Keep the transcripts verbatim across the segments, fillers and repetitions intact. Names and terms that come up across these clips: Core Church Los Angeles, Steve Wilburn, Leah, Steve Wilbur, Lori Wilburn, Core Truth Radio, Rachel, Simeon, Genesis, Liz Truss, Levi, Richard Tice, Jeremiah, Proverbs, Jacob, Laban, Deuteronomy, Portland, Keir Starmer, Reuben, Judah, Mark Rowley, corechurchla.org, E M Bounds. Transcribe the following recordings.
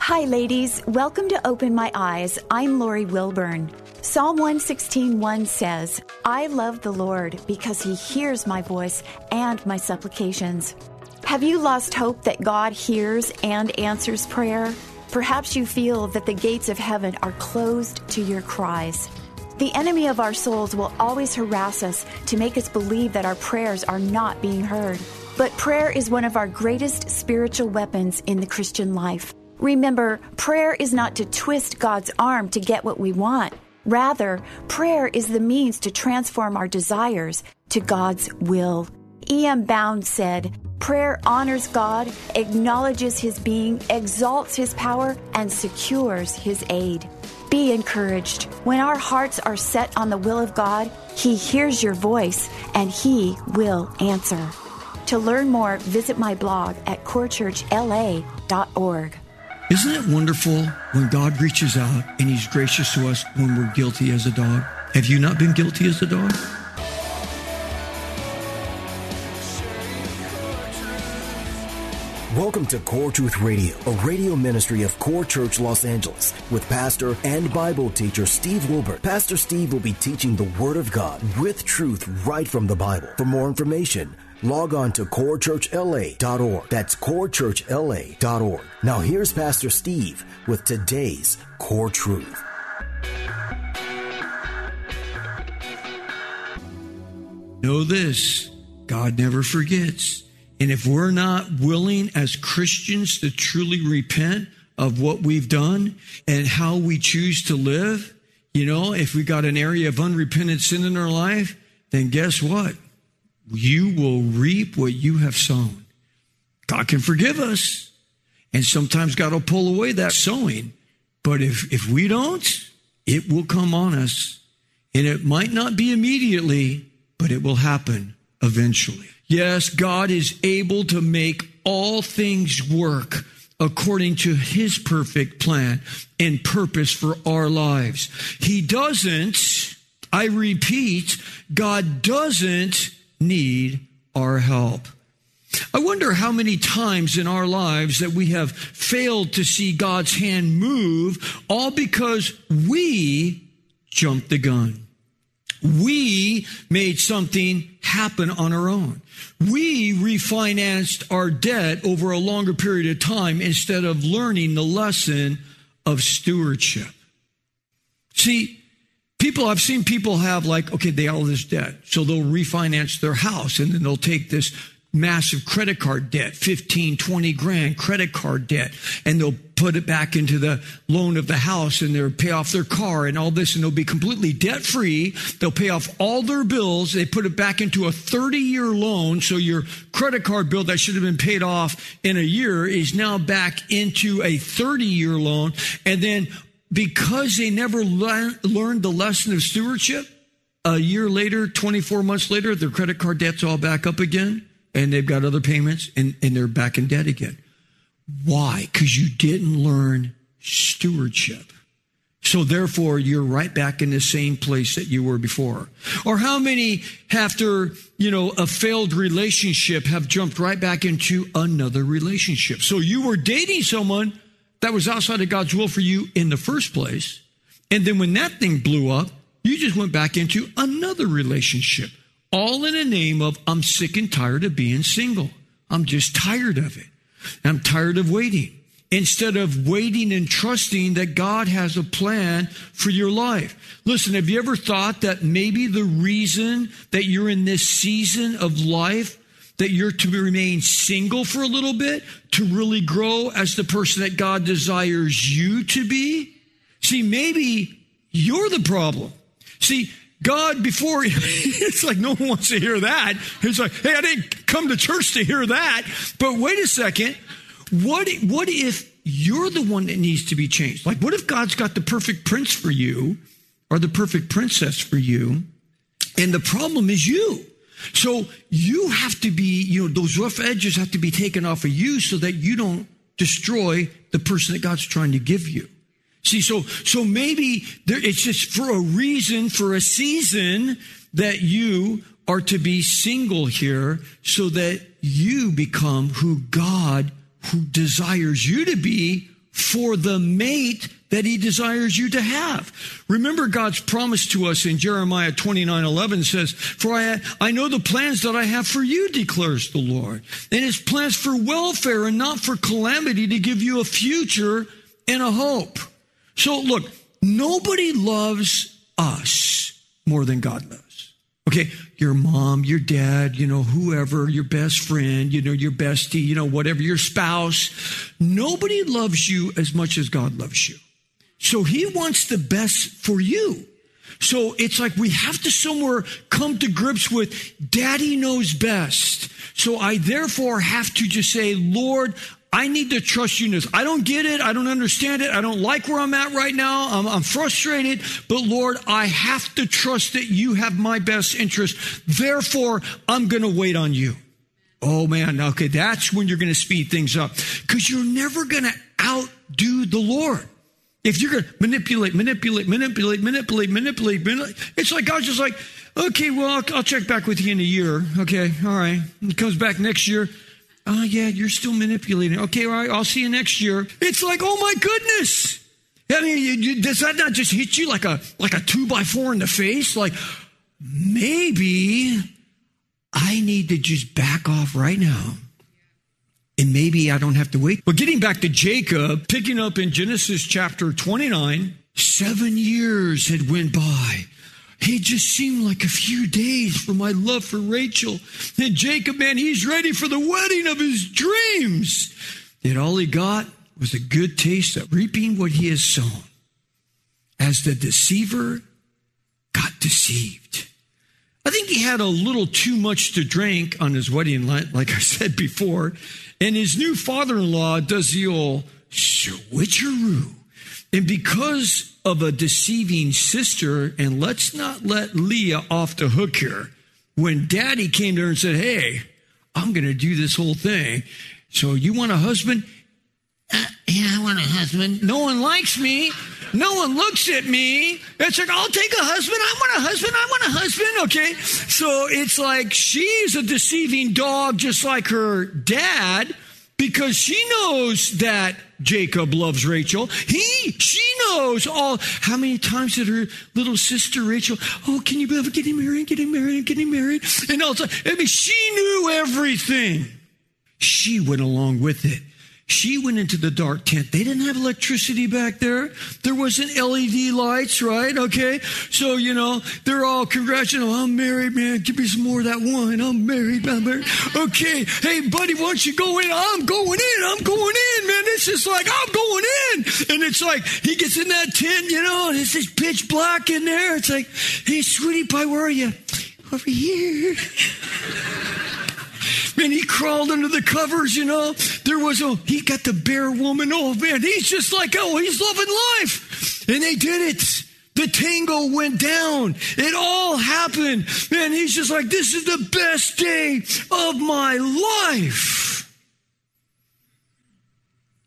Hi, ladies. Welcome to Open My Eyes. I'm Lori Wilburn. Psalm one sixteen one says, I love the Lord because he hears my voice and my supplications. Have you lost hope that God hears and answers prayer? Perhaps you feel that the gates of heaven are closed to your cries. The enemy of our souls will always harass us to make us believe that our prayers are not being heard. But prayer is one of our greatest spiritual weapons in the Christian life. Remember, prayer is not to twist God's arm to get what we want. Rather, prayer is the means to transform our desires to God's will. E M Bounds said, prayer honors God, acknowledges his being, exalts his power, and secures his aid. Be encouraged. When our hearts are set on the will of God, he hears your voice and he will answer. To learn more, visit my blog at core church l a dot org. Isn't it wonderful when God reaches out and he's gracious to us when we're guilty as a dog? Have you not been guilty as a dog? Welcome to Core Truth Radio, a radio ministry of Core Church Los Angeles, with pastor and Bible teacher Steve Wilbur. Pastor Steve will be teaching the Word of God with truth right from the Bible. For more information, log on to core church l a dot org. That's core church l a dot org. Now here's Pastor Steve with today's Core Truth. Know this, God never forgets. And if we're not willing as Christians to truly repent of what we've done and how we choose to live, you know, if we got an area of unrepentant sin in our life, then guess what? You will reap what you have sown. God can forgive us. And sometimes God will pull away that sowing. But if, if we don't, it will come on us. And it might not be immediately, but it will happen eventually. Yes, God is able to make all things work according to his perfect plan and purpose for our lives. He doesn't, I repeat, God doesn't need our help. I wonder how many times in our lives that we have failed to see God's hand move, all because we jumped the gun. We made something happen on our own. We refinanced our debt over a longer period of time instead of learning the lesson of stewardship. See, people, I've seen people have like, okay, they owe this debt, so they'll refinance their house and then they'll take this massive credit card debt, fifteen, twenty grand credit card debt, and they'll put it back into the loan of the house, and they'll pay off their car and all this, and they'll be completely debt-free. They'll pay off all their bills. They put it back into a thirty-year loan, so your credit card bill that should have been paid off in a year is now back into a thirty-year loan. And then because they never le- learned the lesson of stewardship, a year later, twenty-four months later, their credit card debt's all back up again, and they've got other payments, and, and they're back in debt again. Why? Because you didn't learn stewardship. So therefore, you're right back in the same place that you were before. Or how many, after, you know, a failed relationship, have jumped right back into another relationship? So you were dating someone that was outside of God's will for you in the first place, and then when that thing blew up, you just went back into another relationship, all in the name of, I'm sick and tired of being single. I'm just tired of it. I'm tired of waiting. Instead of waiting and trusting that God has a plan for your life. Listen, have you ever thought that maybe the reason that you're in this season of life, that you're to remain single for a little bit, to really grow as the person that God desires you to be? See, maybe you're the problem. See, God, before, it's like no one wants to hear that. It's like, hey, I didn't come to church to hear that. But wait a second. What, what if you're the one that needs to be changed. Like, what if God's got the perfect prince for you or the perfect princess for you, and the problem is you? So you have to be, you know, those rough edges have to be taken off of you so that you don't destroy the person that God's trying to give you. See, so so maybe there, it's just for a reason, for a season, that you are to be single here so that you become who God, who desires you to be for the mate that he desires you to have. Remember God's promise to us in Jeremiah twenty-nine eleven says, "For I, I know the plans that I have for you, declares the Lord, and his plans for welfare and not for calamity, to give you a future and a hope." So look, nobody loves us more than God loves. Okay, your mom, your dad, you know, whoever, your best friend, you know, your bestie, you know, whatever, your spouse. Nobody loves you as much as God loves you. So he wants the best for you. So it's like we have to somewhere come to grips with Daddy knows best. So I therefore have to just say, Lord, I need to trust you in this. I don't get it. I don't understand it. I don't like where I'm at right now. I'm, I'm frustrated. But Lord, I have to trust that you have my best interest. Therefore, I'm going to wait on you. Oh, man. Okay, that's when you're going to speed things up, because you're never going to outdo the Lord. If you're going to manipulate, manipulate, manipulate, manipulate, manipulate, manipulate, it's like God's just like, okay, well, I'll, I'll check back with you in a year. Okay, all right. He comes back next year. Oh, yeah, you're still manipulating. Okay, all right, I'll see you next year. It's like, oh, my goodness. I mean, you, you, does that not just hit you like a like a two-by-four in the face? Like, maybe I need to just back off right now, and maybe I don't have to wait. But getting back to Jacob, picking up in Genesis chapter twenty-nine, seven years had went by. He just seemed like a few days for my love for Rachel. And Jacob, man, he's ready for the wedding of his dreams. Yet all he got was a good taste of reaping what he has sown, as the deceiver got deceived. I think he had a little too much to drink on his wedding night, like I said before. And his new father-in-law does the old switcheroo. And because of a deceiving sister, and let's not let Leah off the hook here, when Daddy came to her and said, hey, I'm going to do this whole thing. So you want a husband? Uh, yeah, I want a husband. No one likes me. No one looks at me. It's like, I'll take a husband. I want a husband. I want a husband. Okay. So it's like she's a deceiving dog, just like her dad, because she knows that Jacob loves Rachel. He, she knows all. How many times did her little sister Rachel, oh, can you believe getting married, getting married, getting married? And all that. I mean, she knew everything. She went along with it. She went into the dark tent. They didn't have electricity back there. There wasn't L E D lights, right? Okay. So, you know, they're all congratulating. I'm married, man. Give me some more of that wine. I'm married. I'm married. Okay. Hey, buddy, why don't you go in? I'm going in. I'm going in, man. This is like, I'm going in. And it's like, he gets in that tent, you know, and it's just pitch black in there. It's like, hey, sweetie pie, where are you? Over here. Man, he crawled under the covers, you know. There was, oh, he got the bear woman. Oh, man, he's just like, oh, he's loving life. And they did it. The tango went down. It all happened. Man, he's just like, this is the best day of my life.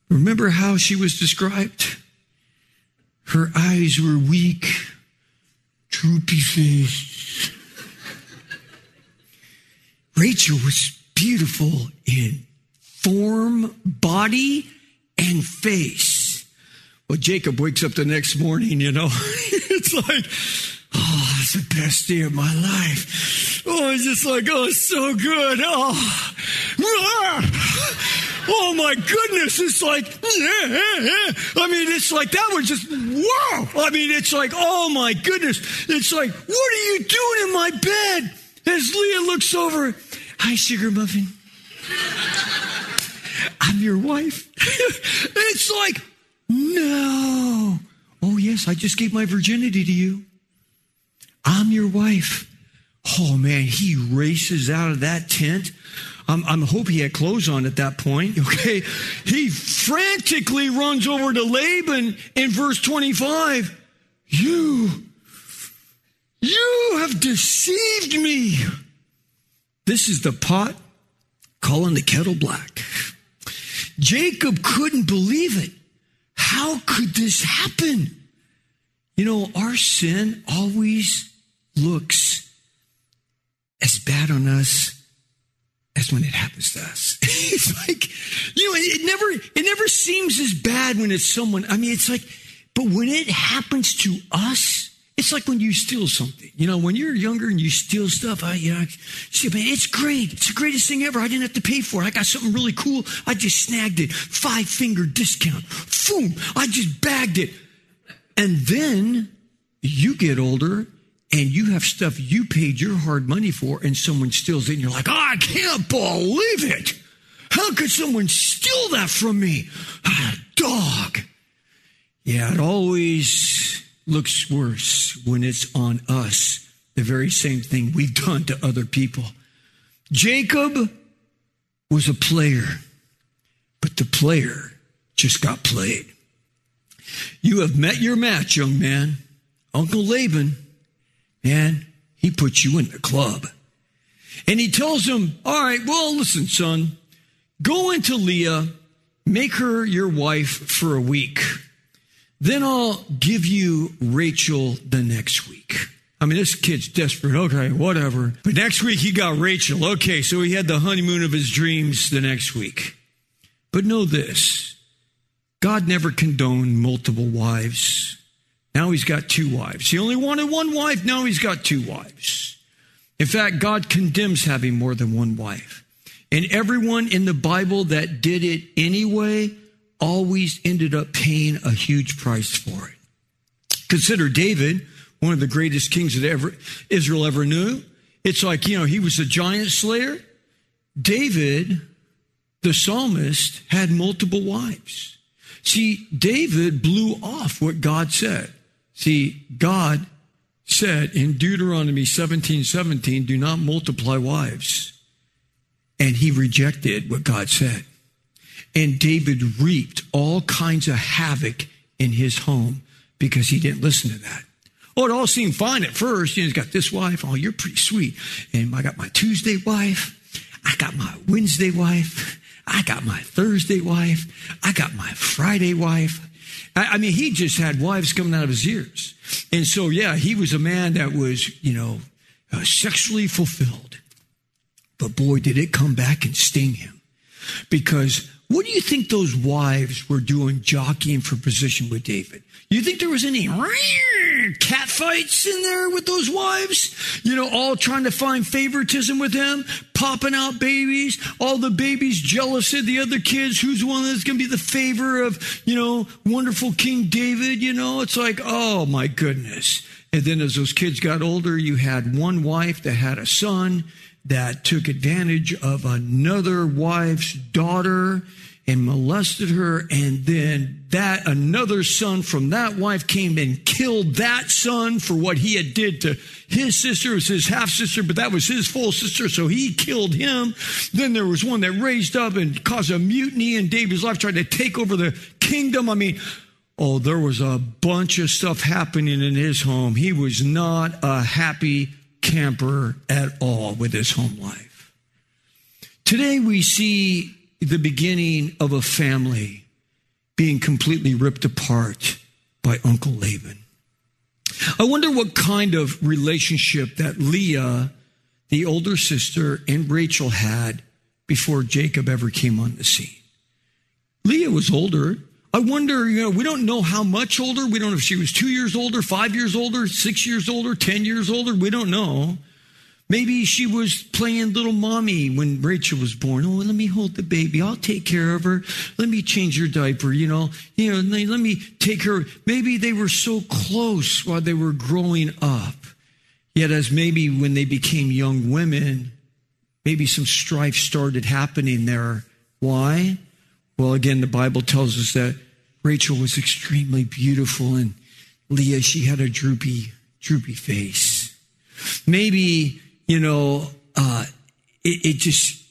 Remember how she was described? Her eyes were weak, droopy face. Rachel was beautiful in form, body, and face. Well, Jacob wakes up the next morning, you know. It's like, oh, it's the best day of my life. Oh, it's just like, oh, it's so good. Oh, oh my goodness. It's like, I mean, it's like, that was just, wow. I mean, it's like, oh my goodness. It's like, what are you doing in my bed? As Leah looks over, hi, Sugar Muffin. I'm your wife. It's like, no. Oh, yes, I just gave my virginity to you. I'm your wife. Oh, man, he races out of that tent. I'm, I'm hope he had clothes on at that point, okay? He frantically runs over to Laban in verse twenty-five. You, you have deceived me. This is the pot calling the kettle black. Jacob couldn't believe it. How could this happen? You know, our sin always looks as bad on us as when it happens to us. It's like, you know, it never it never seems as bad when it's someone. I mean, it's like, but when it happens to us, it's like when you steal something. You know, when you're younger and you steal stuff, I, you know, I say, man, it's great. It's the greatest thing ever. I didn't have to pay for it. I got something really cool. I just snagged it. Five-finger discount. Boom. I just bagged it. And then you get older and you have stuff you paid your hard money for and someone steals it and you're like, oh, I can't believe it. How could someone steal that from me? Ah, dog. Yeah, it always looks worse when it's on us, the very same thing we've done to other people. Jacob was a player, but the player just got played. You have met your match, young man. Uncle Laban, man, he puts you in the club. And he tells him, all right, well, listen, son, go into Leah, make her your wife for a week. Then I'll give you Rachel the next week. I mean, this kid's desperate. Okay, whatever. But next week he got Rachel. Okay, so he had the honeymoon of his dreams the next week. But know this. God never condoned multiple wives. Now he's got two wives. He only wanted one wife. Now he's got two wives. In fact, God condemns having more than one wife. And everyone in the Bible that did it anyway always ended up paying a huge price for it. Consider David, one of the greatest kings that ever Israel ever knew. It's like, you know, he was a giant slayer. David, the psalmist, had multiple wives. See, David blew off what God said. See, God said in Deuteronomy seventeen seventeen, do not multiply wives. And he rejected what God said. And David reaped all kinds of havoc in his home because he didn't listen to that. Oh, it all seemed fine at first. You know, he's got this wife. Oh, you're pretty sweet. And I got my Tuesday wife. I got my Wednesday wife. I got my Thursday wife. I got my Friday wife. I, I mean, he just had wives coming out of his ears. And so, yeah, he was a man that was, you know, uh, sexually fulfilled. But boy, did it come back and sting him. Because what do you think those wives were doing jockeying for position with David? You think there was any cat fights in there with those wives? You know, all trying to find favoritism with him, popping out babies, all the babies jealous of the other kids. Who's the one that's going to be the favor of, you know, wonderful King David? You know, it's like, oh, my goodness. And then as those kids got older, you had one wife that had a son that took advantage of another wife's daughter and molested her. And then that another son from that wife came and killed that son for what he had did to his sister. It was his half-sister, but that was his full sister, so he killed him. Then there was one that raised up and caused a mutiny in David's life, tried to take over the kingdom. I mean, oh, there was a bunch of stuff happening in his home. He was not a happy camper at all with his home life. Today we see the beginning of a family being completely ripped apart by Uncle Laban. I wonder what kind of relationship that Leah, the older sister, and Rachel had before Jacob ever came on the scene. Leah was older. I wonder, you know, we don't know how much older. We don't know if she was two years older, five years older, six years older, ten years older. We don't know. Maybe she was playing little mommy when Rachel was born. Oh, let me hold the baby. I'll take care of her. Let me change her diaper, you know. You know, let me take her. Maybe they were so close while they were growing up. Yet as maybe when they became young women, maybe some strife started happening there. Why? Well, again, the Bible tells us that Rachel was extremely beautiful and Leah, she had a droopy, droopy face. Maybe, you know, uh, it, it just,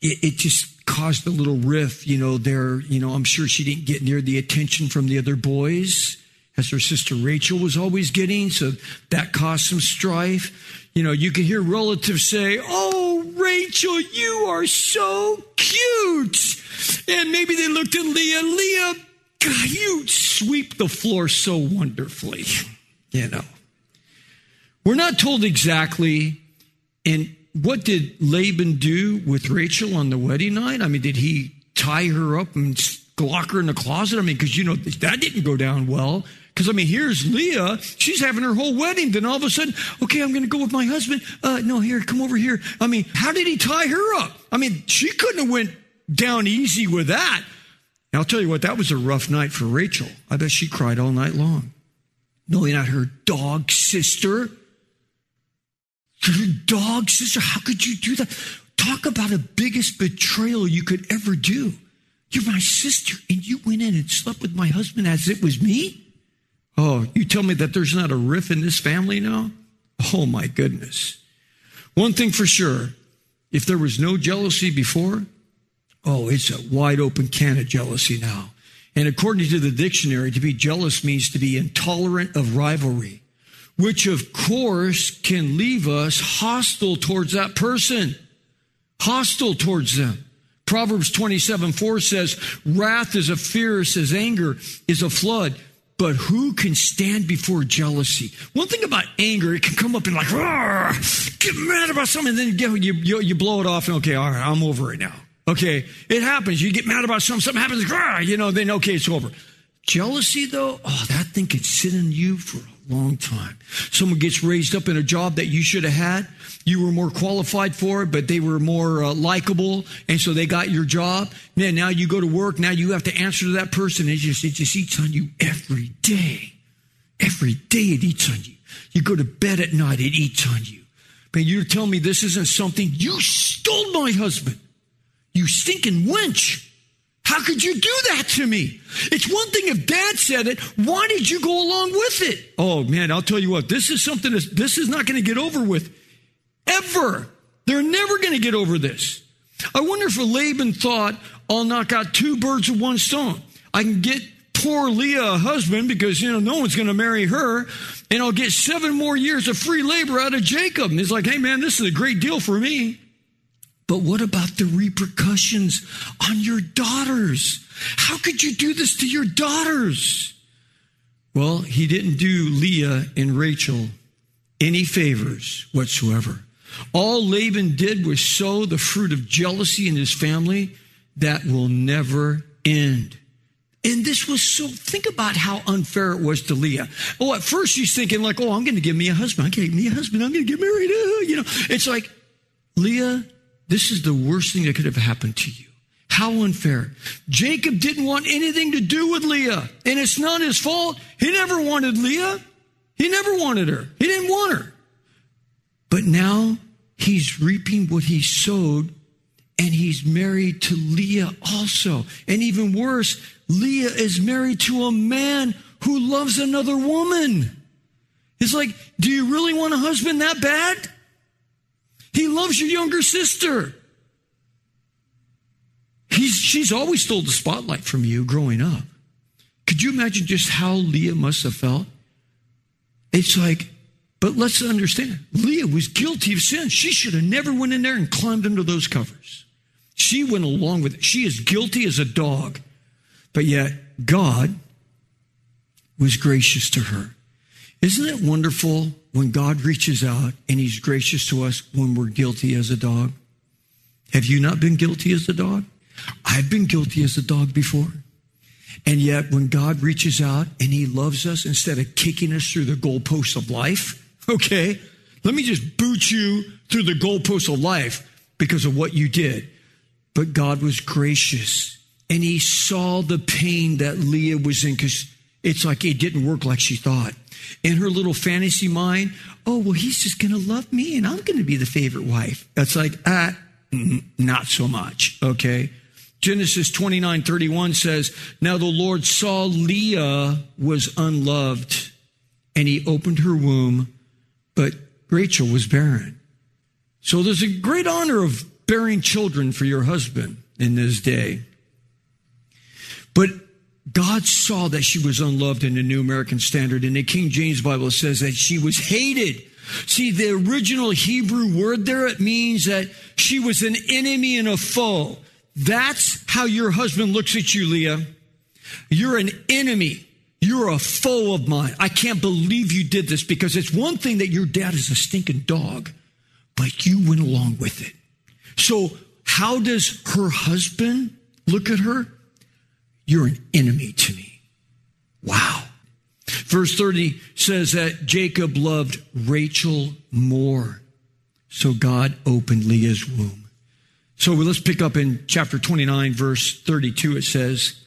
it, it just caused a little rift, you know, there, you know, I'm sure she didn't get near the attention from the other boys as her sister Rachel was always getting. So that caused some strife. You know, you can hear relatives say, "Oh, Rachel, you are so cute." And maybe they looked at Leah, Leah, God, you sweep the floor so wonderfully, you know. We're not told exactly. And what did Laban do with Rachel on the wedding night? I mean, did he tie her up and lock her in the closet? I mean, because, you know, that didn't go down well. Because, I mean, here's Leah. She's having her whole wedding. Then all of a sudden, okay, I'm going to go with my husband. Uh, no, here, come over here. I mean, how did he tie her up? I mean, she couldn't have went down easy with that. And I'll tell you what, that was a rough night for Rachel. I bet she cried all night long. Knowing that her dog sister, her dog sister, how could you do that? Talk about the biggest betrayal you could ever do. You're my sister, and you went in and slept with my husband as it was me? Oh, you tell me that there's not a rift in this family now? Oh, my goodness. One thing for sure, if there was no jealousy before, oh, it's a wide open can of jealousy now. And according to the dictionary, to be jealous means to be intolerant of rivalry, which of course can leave us hostile towards that person, hostile towards them. Proverbs twenty-seven four says, wrath is as fierce as anger is a flood, but who can stand before jealousy? One thing about anger, it can come up and like, get mad about something, and then you, you, you blow it off, and okay, all right, I'm over it now. Okay, it happens. You get mad about something, something happens, you know, then okay, it's over. Jealousy, though, oh, that thing could sit in you for a long time. Someone gets raised up in a job that you should have had. You were more qualified for it, but they were more uh, likable, and so they got your job. Man, now you go to work. Now you have to answer to that person. It just, it just eats on you every day. Every day it eats on you. You go to bed at night, it eats on you. But you're telling me this isn't something. You stole my husband. You stinking wench. How could you do that to me? It's one thing if dad said it. Why did you go along with it? Oh, man, I'll tell you what. This is something that this is not going to get over with ever. They're never going to get over this. I wonder if Laban thought, I'll knock out two birds with one stone. I can get poor Leah a husband because, you know, no one's going to marry her. And I'll get seven more years of free labor out of Jacob. And he's like, hey, man, this is a great deal for me. But what about the repercussions on your daughters? How could you do this to your daughters? Well, he didn't do Leah and Rachel any favors whatsoever. All Laban did was sow the fruit of jealousy in his family that will never end. And this was so, think about how unfair it was to Leah. Oh, at first she's thinking like, oh, I'm going to give me a husband. I'm going to give me a husband. I'm going to get married. Uh, you know, it's like, Leah, this is the worst thing that could have happened to you. How unfair. Jacob didn't want anything to do with Leah, and it's not his fault. He never wanted Leah. He never wanted her. He didn't want her. But now he's reaping what he sowed, and he's married to Leah also. And even worse, Leah is married to a man who loves another woman. It's like, do you really want a husband that bad? He loves your younger sister. He's, she's always stole the spotlight from you growing up. Could you imagine just how Leah must have felt? It's like, but let's understand, Leah was guilty of sin. She should have never went in there and climbed under those covers. She went along with it. She is guilty as a dog. But yet, God was gracious to her. Isn't it wonderful when God reaches out and he's gracious to us when we're guilty as a dog? Have you not been guilty as a dog? I've been guilty as a dog before. And yet when God reaches out and he loves us instead of kicking us through the goalposts of life, okay, let me just boot you through the goalposts of life because of what you did. But God was gracious and he saw the pain that Leah was in because it's like it didn't work like she thought. In her little fantasy mind, oh, well, he's just going to love me and I'm going to be the favorite wife. That's like, ah, not so much, okay? Genesis twenty-nine thirty-one says, now the Lord saw Leah was unloved and he opened her womb, but Rachel was barren. So there's a great honor of bearing children for your husband in this day. But God saw that she was unloved in the New American Standard, and the King James Bible says that she was hated. See, the original Hebrew word there, it means that she was an enemy and a foe. That's how your husband looks at you, Leah. You're an enemy. You're a foe of mine. I can't believe you did this, because it's one thing that your dad is a stinking dog, but you went along with it. So how does her husband look at her? You're an enemy to me. Wow. Verse thirty says that Jacob loved Rachel more. So God opened Leah's womb. So let's pick up in chapter twenty-nine, verse thirty-two. It says,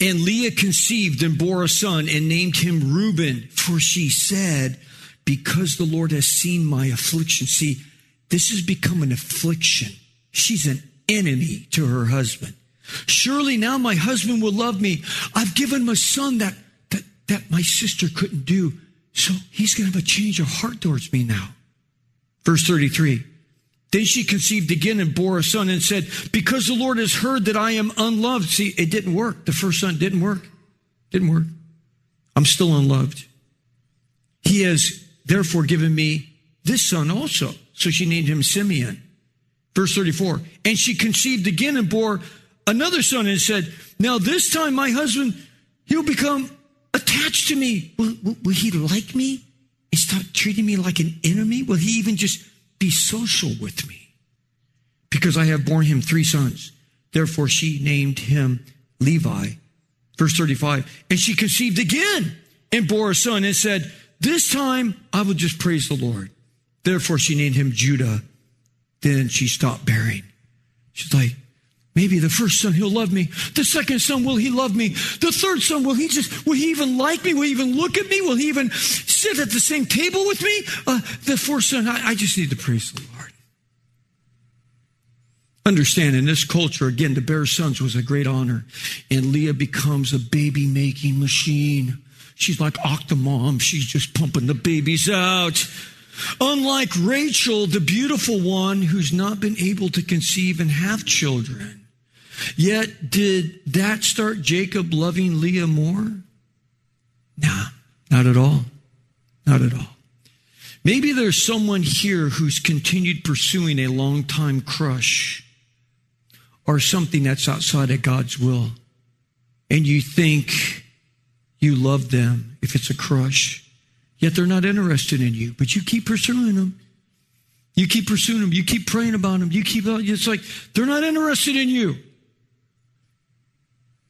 and Leah conceived and bore a son and named him Reuben. For she said, because the Lord has seen my affliction. See, this has become an affliction. She's an enemy to her husband. Surely now my husband will love me. I've given him a son that, that, that my sister couldn't do. So he's going to have a change of heart towards me now. Verse thirty-three. Then she conceived again and bore a son and said, because the Lord has heard that I am unloved. See, it didn't work. The first son didn't work. Didn't work. I'm still unloved. He has therefore given me this son also. So she named him Simeon. Verse thirty-four. And she conceived again and bore another son and said, now this time my husband, he'll become attached to me. Will, will, will he like me and stop treating me like an enemy? Will he even just be social with me? Because I have borne him three sons. Therefore she named him Levi. Verse thirty-five. And she conceived again and bore a son and said, this time I will just praise the Lord. Therefore she named him Judah. Then she stopped bearing. She's like, maybe the first son, he'll love me. The second son, will he love me? The third son, will he just, will he even like me? Will he even look at me? Will he even sit at the same table with me? Uh, the fourth son, I, I just need to praise the Lord. Understand, in this culture, again, to bear sons was a great honor. And Leah becomes a baby-making machine. She's like Octomom. She's just pumping the babies out. Unlike Rachel, the beautiful one who's not been able to conceive and have children. Yet, did that start Jacob loving Leah more? Nah, not at all. Not at all. Maybe there's someone here who's continued pursuing a long-time crush or something that's outside of God's will. And you think you love them if it's a crush, yet they're not interested in you, but you keep pursuing them. You keep pursuing them. You keep praying about them. You keep, it's like they're not interested in you.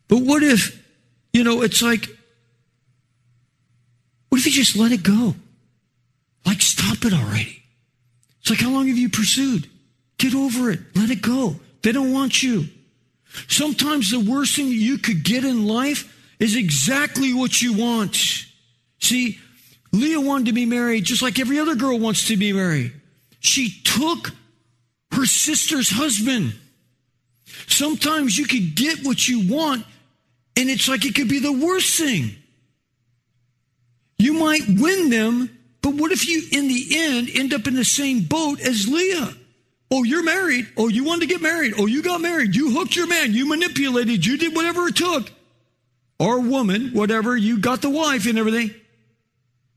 But what if, you know, it's like, what if you just let it go? Like, stop it already. It's like, how long have you pursued? Get over it. Let it go. They don't want you. Sometimes the worst thing you could get in life is exactly what you want. See, Leah wanted to be married just like every other girl wants to be married. She took her sister's husband. Sometimes you could get what you want, and it's like it could be the worst thing. You might win them, but what if you, in the end, end up in the same boat as Leah? Oh, you're married. Oh, you wanted to get married. Oh, you got married. You hooked your man. You manipulated. You did whatever it took. Or woman, whatever. You got the wife and everything.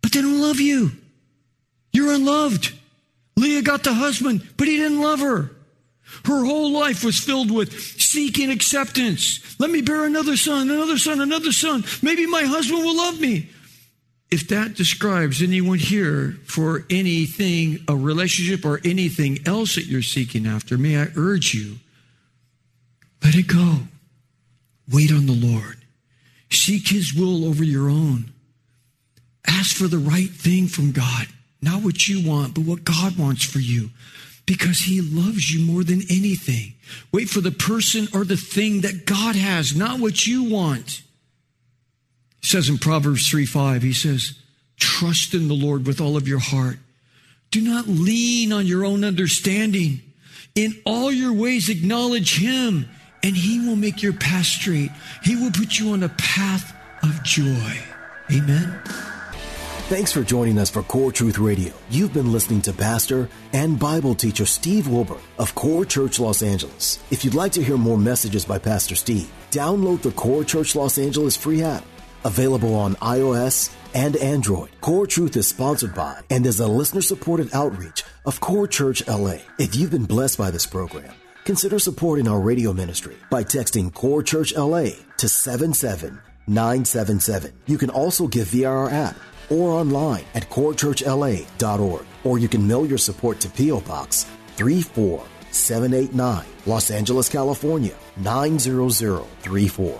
But they don't love you. You're unloved. Leah got the husband, but he didn't love her. Her whole life was filled with seeking acceptance. Let me bear another son, another son, another son. Maybe my husband will love me. If that describes anyone here for anything, a relationship or anything else that you're seeking after, may I urge you, let it go. Wait on the Lord. Seek his will over your own. Ask for the right thing from God. Not what you want, but what God wants for you. Because he loves you more than anything. Wait for the person or the thing that God has, not what you want. It says in Proverbs three five, he says, trust in the Lord with all of your heart. Do not lean on your own understanding. In all your ways acknowledge him, and he will make your path straight. He will put you on a path of joy. Amen. Thanks for joining us for Core Truth Radio. You've been listening to pastor and Bible teacher Steve Wilburn of Core Church Los Angeles. If you'd like to hear more messages by Pastor Steve, download the Core Church Los Angeles free app, available on iOS and Android. Core Truth is sponsored by and is a listener-supported outreach of Core Church L A. If you've been blessed by this program, consider supporting our radio ministry by texting Core Church L A to seven seven nine seven seven. You can also give via our app or online at core church l a dot org. Or you can mail your support to P O. Box three four seven eight nine, Los Angeles, California, nine zero zero three four.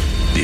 The